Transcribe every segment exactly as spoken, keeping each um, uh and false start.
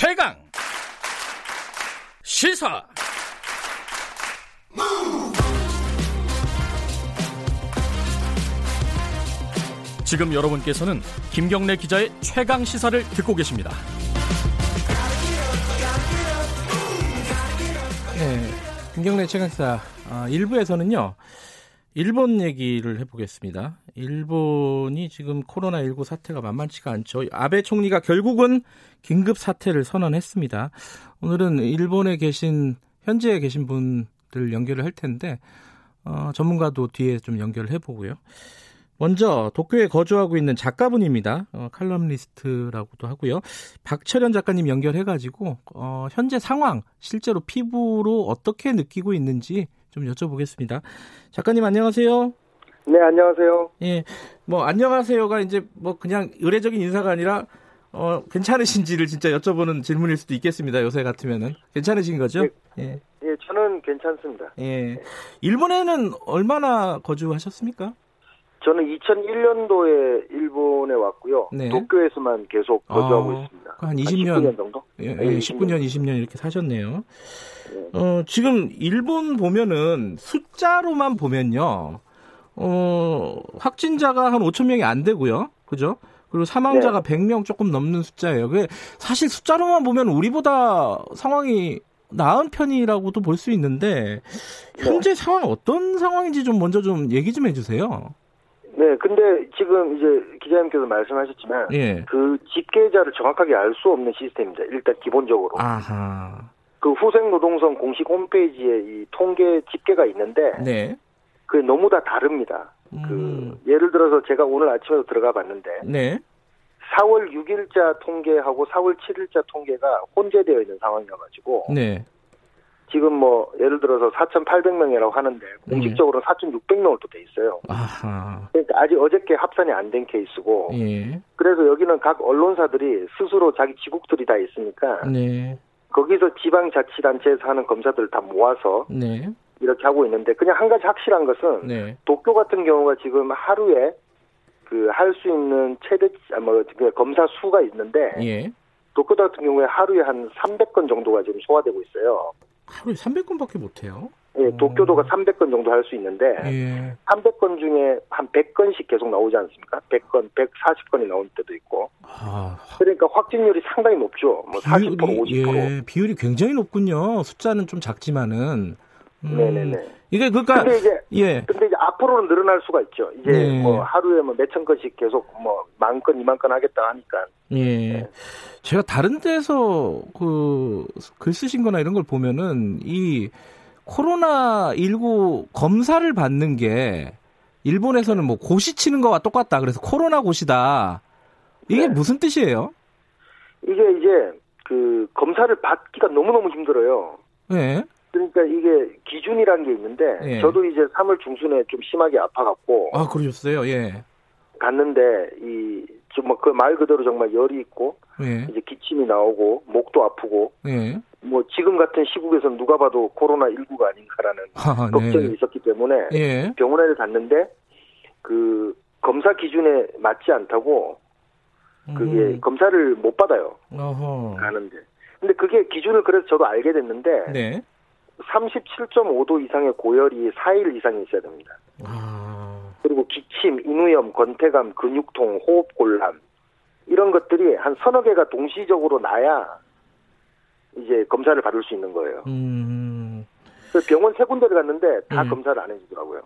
최강 시사. 지금 여러분께서는 김경래 기자의 최강 시사를 듣고 계십니다. 네, 김경래 최강 시사 일 부에서는요. 일본 얘기를 해보겠습니다. 일본이 지금 코로나십구 사태가 만만치가 않죠. 아베 총리가 결국은 긴급 사태를 선언했습니다. 오늘은 일본에 계신, 현지에 계신 분들 연결을 할 텐데 어, 전문가도 뒤에 좀 연결을 해보고요. 먼저 도쿄에 거주하고 있는 작가분입니다. 어, 칼럼니스트라고도 하고요. 박철현 작가님 연결해가지고 어, 현재 상황, 실제로 피부로 어떻게 느끼고 있는지 좀 여쭤보겠습니다. 작가님 안녕하세요. 네, 안녕하세요. 예, 뭐 안녕하세요가 이제 뭐 그냥 의례적인 인사가 아니라 어, 괜찮으신지를 진짜 여쭤보는 질문일 수도 있겠습니다. 요새 같으면은 괜찮으신 거죠? 예, 예. 예, 저는 괜찮습니다. 예, 일본에는 얼마나 거주하셨습니까? 저는 이천일 년도에 일본에 왔고요. 네. 도쿄에서만 계속 거주하고 어, 있습니다. 한 이십 년, 한 십구 년 정도? 예, 예, 십구 년, 이십 년 이렇게 사셨네요. 네. 어, 지금 일본 보면은 숫자로만 보면요. 어, 확진자가 한 오천 명이 안 되고요. 그죠? 그리고 사망자가 네. 백 명 조금 넘는 숫자예요. 그게 사실 숫자로만 보면 우리보다 상황이 나은 편이라고도 볼 수 있는데 현재 네. 상황 어떤 상황인지 좀 먼저 좀 얘기 좀 해주세요. 네, 근데 지금 이제 기자님께서 말씀하셨지만 예. 그 집계자를 정확하게 알 수 없는 시스템입니다. 일단 기본적으로. 아하. 그 후생노동성 공식 홈페이지에 이 통계 집계가 있는데 네. 그게 너무 다 다릅니다. 음. 그 예를 들어서 제가 오늘 아침에도 들어가 봤는데 네. 사월 육일자 통계하고 사월 칠일자 통계가 혼재되어 있는 상황이어가지고 네. 지금 뭐 예를 들어서 사천팔백 명이라고 하는데 공식적으로는 사천육백 명으로 또 돼 있어요. 아하. 그러니까 아직 어저께 합산이 안 된 케이스고 예. 그래서 여기는 각 언론사들이 스스로 자기 지국들이 다 있으니까 네. 거기서 지방자치단체에서 하는 검사들을 다 모아서 네. 이렇게 하고 있는데 그냥 한 가지 확실한 것은 네. 도쿄 같은 경우가 지금 하루에 그 할 수 있는 최대 뭐 검사 수가 있는데 예. 도쿄 같은 경우에 하루에 한 삼백 건 정도가 지금 소화되고 있어요. 하루에 삼백 건밖에 못해요? 예, 도쿄도가 삼백 건 정도 할 수 있는데 예. 삼백 건 중에 한 백 건씩 계속 나오지 않습니까? 백 건, 백사십 건이 나올 때도 있고. 아, 그러니까 확진율이 상당히 높죠. 뭐 비율이, 사십 퍼센트, 오십 퍼센트. 예, 비율이 굉장히 높군요. 숫자는 좀 작지만은. 음, 네네네. 이게 그러니까 근데 이제, 예. 근데 이제 앞으로는 늘어날 수가 있죠. 이제 예. 뭐 하루에 뭐 몇천 건씩 계속 뭐 만 건, 이만 건 하겠다 하니까. 예. 예. 제가 다른 데서 그 글 쓰신 거나 이런 걸 보면은 이 코로나십구 검사를 받는 게 일본에서는 뭐 고시 치는 거와 똑같다. 그래서 코로나 고시다. 이게 네. 무슨 뜻이에요? 이게 이제 그 검사를 받기가 너무너무 힘들어요. 예. 그러니까 이게 기준이라는 게 있는데 예. 저도 이제 삼월 중순에 좀 심하게 아파갖고 아 그러셨어요? 예. 갔는데 이 좀 뭐 그 말 그대로 정말 열이 있고 예. 이제 기침이 나오고 목도 아프고 예. 뭐 지금 같은 시국에서는 누가 봐도 코로나십구가 아닌가라는 아, 걱정이 네. 있었기 때문에 예. 병원에 갔는데 그 검사 기준에 맞지 않다고 그게 음. 검사를 못 받아요. 어허. 가는데 근데 그게 기준을 그래서 저도 알게 됐는데. 네. 삼십칠 점 오 도 이상의 고열이 사 일 이상이 있어야 됩니다. 아... 그리고 기침, 인후염, 권태감, 근육통, 호흡곤란 이런 것들이 한 서너 개가 동시적으로 나야 이제 검사를 받을 수 있는 거예요. 음... 그래서 병원 세 군데를 갔는데 다 음... 검사를 안 해주더라고요.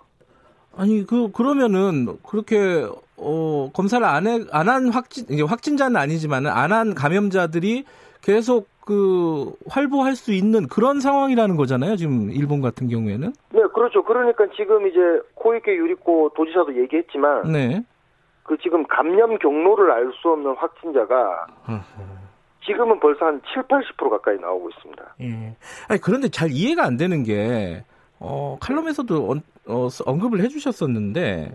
아니 그 그러면은 그렇게 어, 검사를 안 해 안 한 확진 이제 확진자는 아니지만은 안 한 감염자들이 계속 그 활보할 수 있는 그런 상황이라는 거잖아요. 지금 일본 같은 경우에는. 네, 그렇죠. 그러니까 지금 이제 코이케 유리코 도지사도 얘기했지만, 네, 그 지금 감염 경로를 알 수 없는 확진자가 지금은 벌써 한 칠팔십 퍼센트 가까이 나오고 있습니다. 예. 아니 그런데 잘 이해가 안 되는 게 어, 칼럼에서도 언, 어, 언급을 해주셨었는데.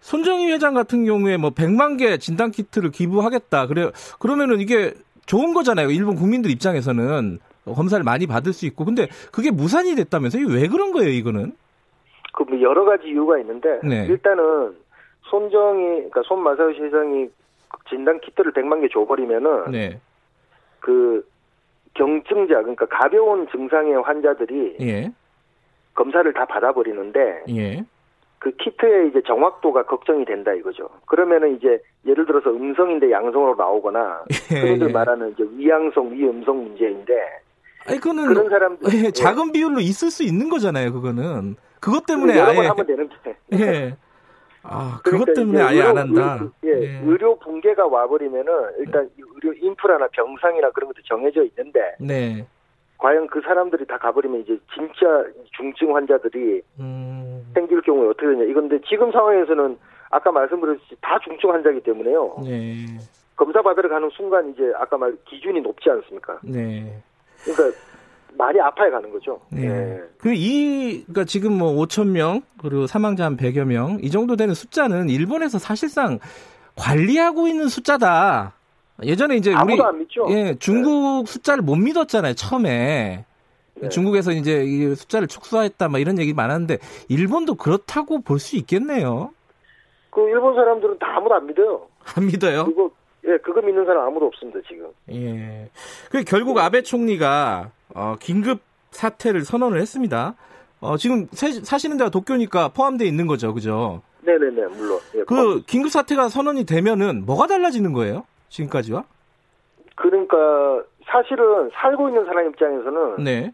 손정희 회장 같은 경우에 뭐 백만 개 진단 키트를 기부하겠다. 그래 그러면은 이게 좋은 거잖아요. 일본 국민들 입장에서는 검사를 많이 받을 수 있고. 근데 그게 무산이 됐다면서요? 왜 그런 거예요, 이거는? 그 뭐 여러 가지 이유가 있는데 네. 일단은 손정희, 그러니까 손 마사요시 회장이 진단 키트를 백만 개 줘버리면은 네. 그 경증자, 그러니까 가벼운 증상의 환자들이 예. 검사를 다 받아버리는데 예. 그 키트의 이제 정확도가 걱정이 된다 이거죠. 그러면은 이제 예를 들어서 음성인데 양성으로 나오거나 예, 그분들 예. 말하는 이제 위양성, 위음성 문제인데 아니, 그거는 그런 사람들 예, 작은 비율로 있을 수 있는 거잖아요. 그거는 그것 때문에 여러 번 하면 되는데. 예. 아, 그러니까 그것 때문에 아예 의료, 안 한다. 예, 예. 의료 붕괴가 와버리면은 일단 예. 의료 인프라나 병상이나 그런 것도 정해져 있는데. 네. 과연 그 사람들이 다 가버리면 이제 진짜 중증 환자들이 음. 생길 경우에 어떻게 되냐 이건데 지금 상황에서는 아까 말씀드렸듯이 다 중증 환자이기 때문에요. 네. 검사 받으러 가는 순간 이제 아까 말 기준이 높지 않습니까? 네. 그러니까 많이 아파야 가는 거죠. 네. 네. 그 이 그러니까 지금 뭐 오천 명 그리고 사망자 한 백여 명 이 정도 되는 숫자는 일본에서 사실상 관리하고 있는 숫자다. 예전에 이제 우리 예, 중국 네. 숫자를 못 믿었잖아요. 처음에 네. 중국에서 이제 이 숫자를 축소했다 막 이런 얘기 많았는데 일본도 그렇다고 볼 수 있겠네요. 그 일본 사람들은 다 아무도 안 믿어요. 안 믿어요? 그거 예, 그거 믿는 사람 아무도 없습니다 지금. 예. 그 결국 아베 총리가 어, 긴급 사태를 선언을 했습니다. 어, 지금 세, 사시는 데가 도쿄니까 포함되어 있는 거죠, 그죠? 네, 네, 네, 물론. 예, 그 긴급 사태가 선언이 되면은 뭐가 달라지는 거예요? 지금까지와? 그러니까 사실은 살고 있는 사람 입장에서는 네.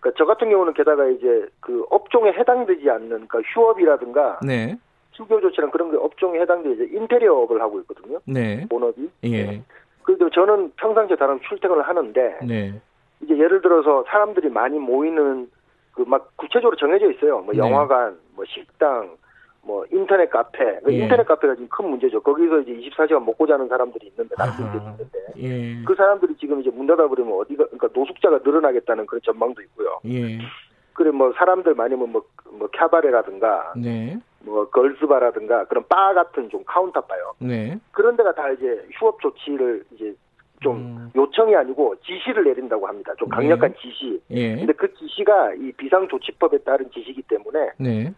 그러니까 저 같은 경우는 게다가 이제 그 업종에 해당되지 않는 그러니까 휴업이라든가 네. 휴교 조치랑 그런 게 업종에 해당되지 인테리어업을 하고 있거든요. 네. 본업이. 예. 그래서 저는 평상시에 다른 출퇴근을 하는데 네. 이제 예를 들어서 사람들이 많이 모이는 그 막 구체적으로 정해져 있어요. 뭐 영화관, 네. 뭐 식당. 뭐 인터넷 카페, 예. 인터넷 카페가 지금 큰 문제죠. 거기서 이제 이십사 시간 먹고 자는 사람들이 있는데, 남들이 있는데 예. 그 사람들이 지금 이제 문 닫아버리면 어디가 그러니까 노숙자가 늘어나겠다는 그런 전망도 있고요. 예. 그래 뭐 사람들 많이면 뭐 뭐 캬바레라든가, 네. 뭐 걸스바라든가 그런 바 같은 좀 카운터 바요. 네. 그런 데가 다 이제 휴업 조치를 이제 좀 음. 요청이 아니고 지시를 내린다고 합니다. 좀 강력한 예. 지시. 예. 근데 그 지시가 이 비상조치법에 따른 지시이기 때문에. 네.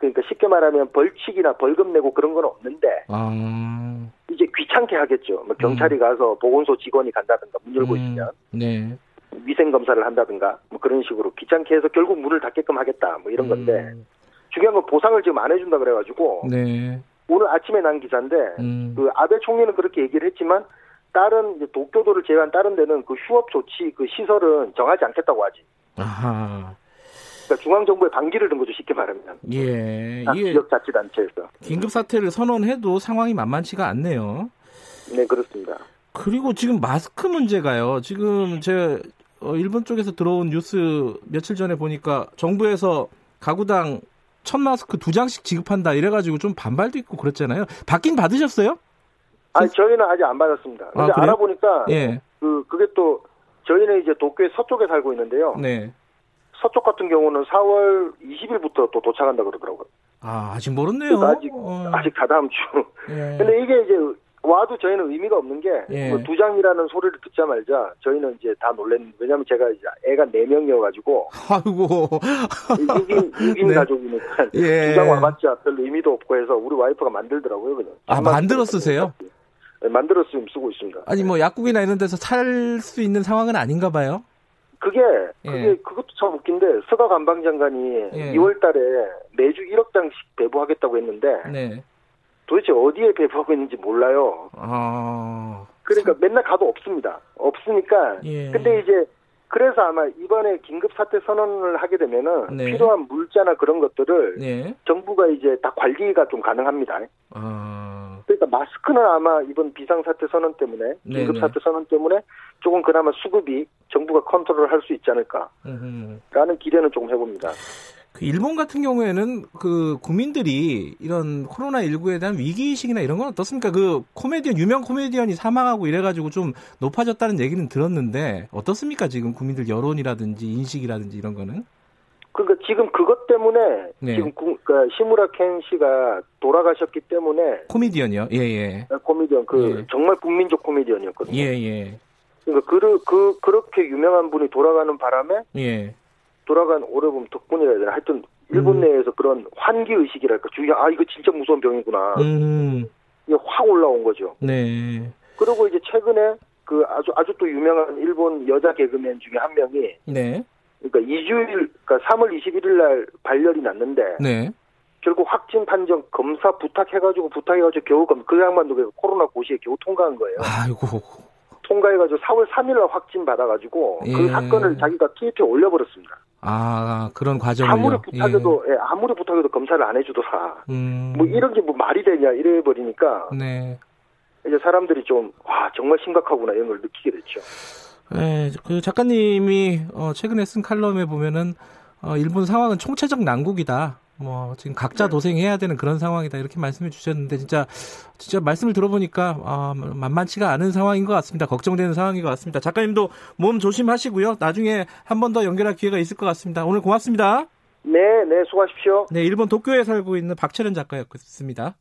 그러니까 쉽게 말하면 벌칙이나 벌금 내고 그런 건 없는데 아... 이제 귀찮게 하겠죠. 뭐 경찰이 음. 가서 보건소 직원이 간다든가 문 열고 음. 있으면 네. 위생검사를 한다든가 뭐 그런 식으로 귀찮게 해서 결국 문을 닫게끔 하겠다 뭐 이런 음. 건데 중요한 건 보상을 지금 안 해준다 그래가지고 네. 오늘 아침에 난 기사인데 음. 그 아베 총리는 그렇게 얘기를 했지만 다른 이제 도쿄도를 제외한 다른 데는 그 휴업 조치 그 시설은 정하지 않겠다고 하지. 아하. 그러니까 중앙정부에 반기를 든 거죠, 쉽게 말하면. 예. 지역자치단체에서. 긴급사태를 선언해도 상황이 만만치가 않네요. 네, 그렇습니다. 그리고 지금 마스크 문제가요. 지금 제가 일본 쪽에서 들어온 뉴스 며칠 전에 보니까 정부에서 가구당 천 마스크 두 장씩 지급한다 이래가지고 좀 반발도 있고 그랬잖아요. 받긴 받으셨어요? 아니, 저희는 아직 안 받았습니다. 근데 아, 알아보니까 예. 그, 그게 또 저희는 이제 도쿄의 서쪽에 살고 있는데요. 네. 서쪽 같은 경우는 사월 이십일부터 또 도착한다 그러더라고요. 아, 아직 모르네요. 아직, 어... 아직 다다음 주. 예. 근데 이게 이제 와도 저희는 의미가 없는 게, 예. 뭐 두 장이라는 소리를 듣자마자 저희는 이제 다 놀랬는데, 왜냐면 제가 이제 애가 네 명이어가지고. 아이고. 육 인, 육 인 네. 가족이니까. 예. 두 장 와봤자 별 의미도 없고 해서 우리 와이프가 만들더라고요, 그냥. 아, 만들어 쓰세요? 네, 만들어 쓰면 쓰고 있습니다. 아니, 뭐 약국이나 이런 데서 살 수 있는 상황은 아닌가 봐요? 그게 그게 예. 그것도 참 웃긴데 스가 관방장관이 예. 이월 달에 매주 일억 장씩 배부하겠다고 했는데 네. 도대체 어디에 배부하고 있는지 몰라요. 아... 그러니까 참... 맨날 가도 없습니다. 없으니까. 예. 근데 이제 그래서 아마 이번에 긴급 사태 선언을 하게 되면은 네. 필요한 물자나 그런 것들을 네. 정부가 이제 다 관리가 좀 가능합니다. 아... 그러니까 마스크는 아마 이번 비상 사태 선언 때문에 긴급 사태 선언 때문에 조금 그나마 수급이 정부가 컨트롤을 할 수 있지 않을까라는 기대는 조금 해봅니다. 그 일본 같은 경우에는 그 국민들이 이런 코로나십구에 대한 위기의식이나 이런 건 어떻습니까? 그 코미디언, 유명 코미디언이 사망하고 이래가지고 좀 높아졌다는 얘기는 들었는데 어떻습니까? 지금 국민들 여론이라든지 인식이라든지 이런 거는? 그러니까 지금 그것 때문에 네. 지금 그러니까 시무라 켄 씨가 돌아가셨기 때문에 코미디언이요? 예예. 예. 코미디언 그 예. 정말 국민적 코미디언이었거든요. 예예. 그러니까 그, 그 그렇게 유명한 분이 돌아가는 바람에 예. 돌아간 오래 보면 덕분이라 해야 되나 하여튼 일본 음. 내에서 그런 환기 의식이랄까 주위에 아 이거 진짜 무서운 병이구나 음. 이게 확 올라온 거죠. 네. 그리고 이제 최근에 그 아주 아주 또 유명한 일본 여자 개그맨 중에 한 명이 네. 그러니까 이주일 그러니까 삼월 이십일일 날 발열이 났는데 네. 결국 확진 판정 검사 부탁해가지고 부탁해가지고 겨우 검 그 양반도 코로나 고시에 겨우 통과한 거예요. 아이고. 통과해가지고 사월 삼일 날 확진 받아가지고 예. 그 사건을 자기가 트위터에 올려버렸습니다. 아 그런 과정을 아무리 부탁해도 예. 예, 아무리 부탁해도 검사를 안 해주더라. 음. 뭐 이런 게 뭐 말이 되냐 이래 버리니까. 네. 이제 사람들이 좀 와 정말 심각하구나 이런 걸 느끼게 됐죠. 네, 그 작가님이 어, 최근에 쓴 칼럼에 보면은 어, 일본 상황은 총체적 난국이다. 뭐 지금 각자 네. 도생해야 되는 그런 상황이다 이렇게 말씀해 주셨는데 진짜 진짜 말씀을 들어보니까 아, 만만치가 않은 상황인 것 같습니다. 걱정되는 상황인 것 같습니다. 작가님도 몸 조심하시고요. 나중에 한 번 더 연결할 기회가 있을 것 같습니다. 오늘 고맙습니다. 네, 네 수고하십시오. 네, 일본 도쿄에 살고 있는 박철현 작가였습니다.